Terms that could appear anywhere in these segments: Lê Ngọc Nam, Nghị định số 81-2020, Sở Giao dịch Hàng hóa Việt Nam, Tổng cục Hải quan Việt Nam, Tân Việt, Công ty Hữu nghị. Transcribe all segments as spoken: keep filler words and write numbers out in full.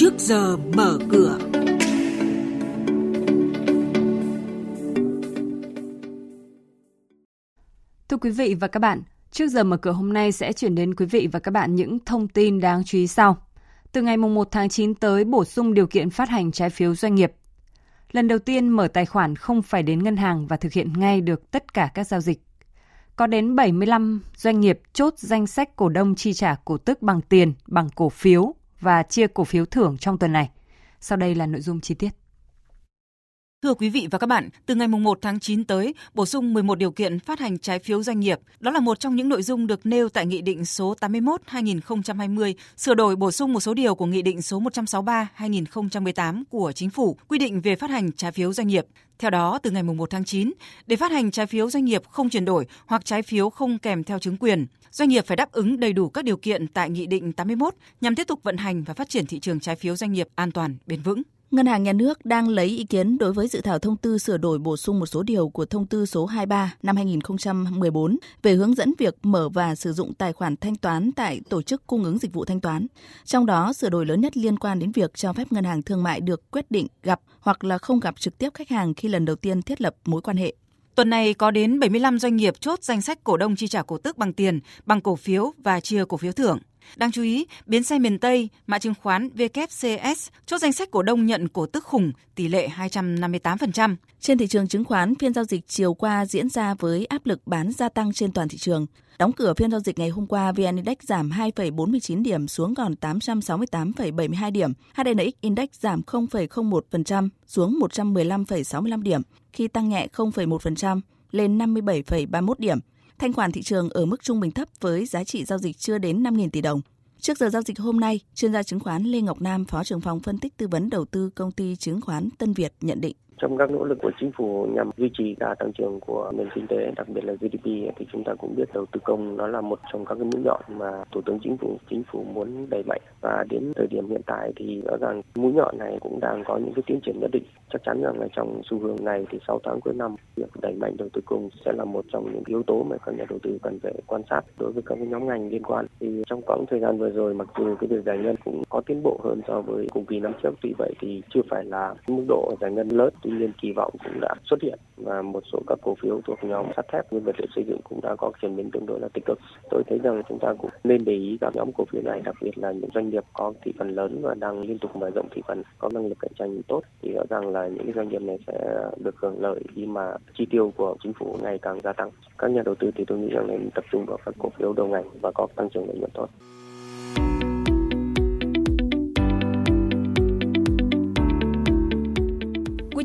Trước giờ mở cửa. Thưa quý vị và các bạn, trước giờ mở cửa hôm nay sẽ chuyển đến quý vị và các bạn những thông tin đáng chú ý sau. Từ ngày mùng một tháng chín tới bổ sung điều kiện phát hành trái phiếu doanh nghiệp. Lần đầu tiên mở tài khoản không phải đến ngân hàng và thực hiện ngay được tất cả các giao dịch. Có đến bảy mươi lăm doanh nghiệp chốt danh sách cổ đông chi trả cổ tức bằng tiền, bằng cổ phiếu và chia cổ phiếu thưởng trong tuần này. Sau đây là nội dung chi tiết. Thưa quý vị và các bạn, từ ngày mùng một tháng chín tới, bổ sung mười một điều kiện phát hành trái phiếu doanh nghiệp. Đó là một trong những nội dung được nêu tại Nghị định số tám mươi mốt trên hai nghìn không trăm hai mươi, sửa đổi bổ sung một số điều của Nghị định số một trăm sáu mươi ba trên hai nghìn không trăm mười tám của Chính phủ, quy định về phát hành trái phiếu doanh nghiệp. Theo đó, từ ngày mùng một tháng chín, để phát hành trái phiếu doanh nghiệp không chuyển đổi hoặc trái phiếu không kèm theo chứng quyền, doanh nghiệp phải đáp ứng đầy đủ các điều kiện tại Nghị định tám mươi mốt nhằm tiếp tục vận hành và phát triển thị trường trái phiếu doanh nghiệp an toàn, bền vững. Ngân hàng Nhà nước đang lấy ý kiến đối với dự thảo thông tư sửa đổi bổ sung một số điều của thông tư số hai mươi ba năm hai nghìn không trăm mười bốn về hướng dẫn việc mở và sử dụng tài khoản thanh toán tại tổ chức cung ứng dịch vụ thanh toán. Trong đó, sửa đổi lớn nhất liên quan đến việc cho phép ngân hàng thương mại được quyết định gặp hoặc là không gặp trực tiếp khách hàng khi lần đầu tiên thiết lập mối quan hệ. Tuần này có đến bảy mươi lăm doanh nghiệp chốt danh sách cổ đông chi trả cổ tức bằng tiền, bằng cổ phiếu và chia cổ phiếu thưởng. Đáng chú ý, bến xe miền Tây, mã chứng khoán vê kép xê ét chốt danh sách cổ đông nhận cổ tức khủng, tỷ lệ hai trăm năm mươi tám phần trăm. Trên thị trường chứng khoán, phiên giao dịch chiều qua diễn ra với áp lực bán gia tăng trên toàn thị trường. Đóng cửa phiên giao dịch ngày hôm qua, vê en Index giảm hai phẩy bốn mươi chín điểm xuống còn tám trăm sáu mươi tám phẩy bảy mươi hai điểm. hát en ích Index giảm không phẩy không một phần trăm xuống một trăm mười lăm phẩy sáu mươi lăm điểm, khi tăng nhẹ không phẩy một phần trăm lên năm mươi bảy phẩy ba mươi mốt điểm. Thanh khoản thị trường ở mức trung bình thấp với giá trị giao dịch chưa đến năm nghìn tỷ đồng. Trước giờ giao dịch hôm nay, chuyên gia chứng khoán Lê Ngọc Nam, Phó trưởng phòng phân tích tư vấn đầu tư Công ty Chứng khoán Tân Việt nhận định. Trong các nỗ lực của chính phủ nhằm duy trì đà tăng trưởng của nền kinh tế, đặc biệt là giê đê pê, thì chúng ta cũng biết đầu tư công nó là một trong các cái mũi nhọn mà Thủ tướng Chính phủ chính phủ muốn đẩy mạnh, và đến thời điểm hiện tại thì rõ ràng mũi nhọn này cũng đang có những cái tiến triển nhất định. Chắc chắn rằng là trong xu hướng này thì sáu tháng cuối năm, việc đẩy mạnh đầu tư công sẽ là một trong những yếu tố mà các nhà đầu tư cần phải quan sát đối với các nhóm ngành liên quan. Thì trong quãng thời gian vừa rồi, mặc dù cái việc giải ngân cũng có tiến bộ hơn so với cùng kỳ năm trước, tuy vậy thì chưa phải là mức độ giải ngân lớn. Tuy nhiên kỳ vọng cũng đã xuất hiện và một số các cổ phiếu thuộc nhóm sắt thép, nguyên vật liệu xây dựng cũng đã có chuyển biến tương đối là tích cực. Tôi thấy rằng chúng ta cũng nên để ý các nhóm cổ phiếu này, đặc biệt là những doanh nghiệp có thị phần lớn và đang liên tục mở rộng thị phần, có năng lực cạnh tranh tốt, thì rõ ràng là những doanh nghiệp này sẽ được hưởng lợi khi mà chi tiêu của chính phủ ngày càng gia tăng. Các nhà đầu tư thì tôi nghĩ rằng nên tập trung vào các cổ phiếu đầu ngành và có tăng trưởng lợi nhuận tốt. Quý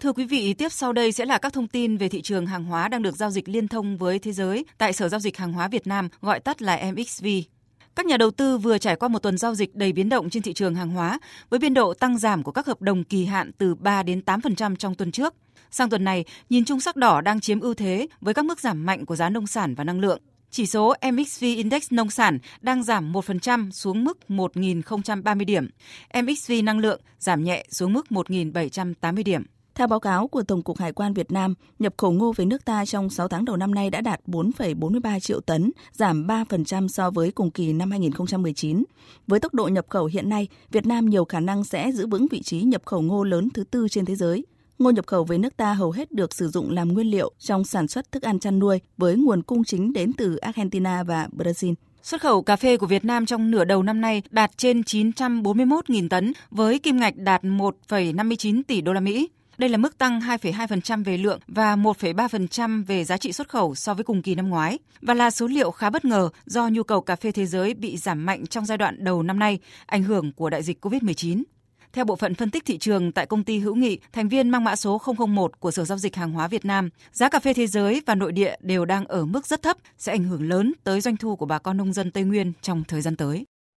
Thưa quý vị, tiếp sau đây sẽ là các thông tin về thị trường hàng hóa đang được giao dịch liên thông với thế giới tại Sở Giao dịch Hàng hóa Việt Nam, gọi tắt là em ích vê. Các nhà đầu tư vừa trải qua một tuần giao dịch đầy biến động trên thị trường hàng hóa, với biên độ tăng giảm của các hợp đồng kỳ hạn từ ba đến tám phần trăm trong tuần trước. Sang tuần này, nhìn chung sắc đỏ đang chiếm ưu thế với các mức giảm mạnh của giá nông sản và năng lượng. Chỉ số em ích vê Index nông sản đang giảm một phần trăm xuống mức một nghìn không trăm ba mươi điểm. em ích vê năng lượng giảm nhẹ xuống mức một nghìn bảy trăm tám mươi điểm. Theo báo cáo của Tổng cục Hải quan Việt Nam, nhập khẩu ngô về nước ta trong sáu tháng đầu năm nay đã đạt bốn phẩy bốn mươi ba triệu tấn, giảm ba phần trăm so với cùng kỳ năm hai nghìn không trăm mười chín. Với tốc độ nhập khẩu hiện nay, Việt Nam nhiều khả năng sẽ giữ vững vị trí nhập khẩu ngô lớn thứ tư trên thế giới. Ngô nhập khẩu về nước ta hầu hết được sử dụng làm nguyên liệu trong sản xuất thức ăn chăn nuôi, với nguồn cung chính đến từ Argentina và Brazil. Xuất khẩu cà phê của Việt Nam trong nửa đầu năm nay đạt trên chín trăm bốn mươi mốt nghìn tấn, với kim ngạch đạt một phẩy năm mươi chín tỷ đô la Mỹ. Đây là mức tăng hai phẩy hai phần trăm về lượng và một phẩy ba phần trăm về giá trị xuất khẩu so với cùng kỳ năm ngoái, và là số liệu khá bất ngờ do nhu cầu cà phê thế giới bị giảm mạnh trong giai đoạn đầu năm nay, ảnh hưởng của đại dịch covid mười chín. Theo bộ phận phân tích thị trường tại Công ty Hữu nghị, thành viên mang mã số không không một của Sở Giao dịch Hàng hóa Việt Nam, giá cà phê thế giới và nội địa đều đang ở mức rất thấp, sẽ ảnh hưởng lớn tới doanh thu của bà con nông dân Tây Nguyên trong thời gian tới.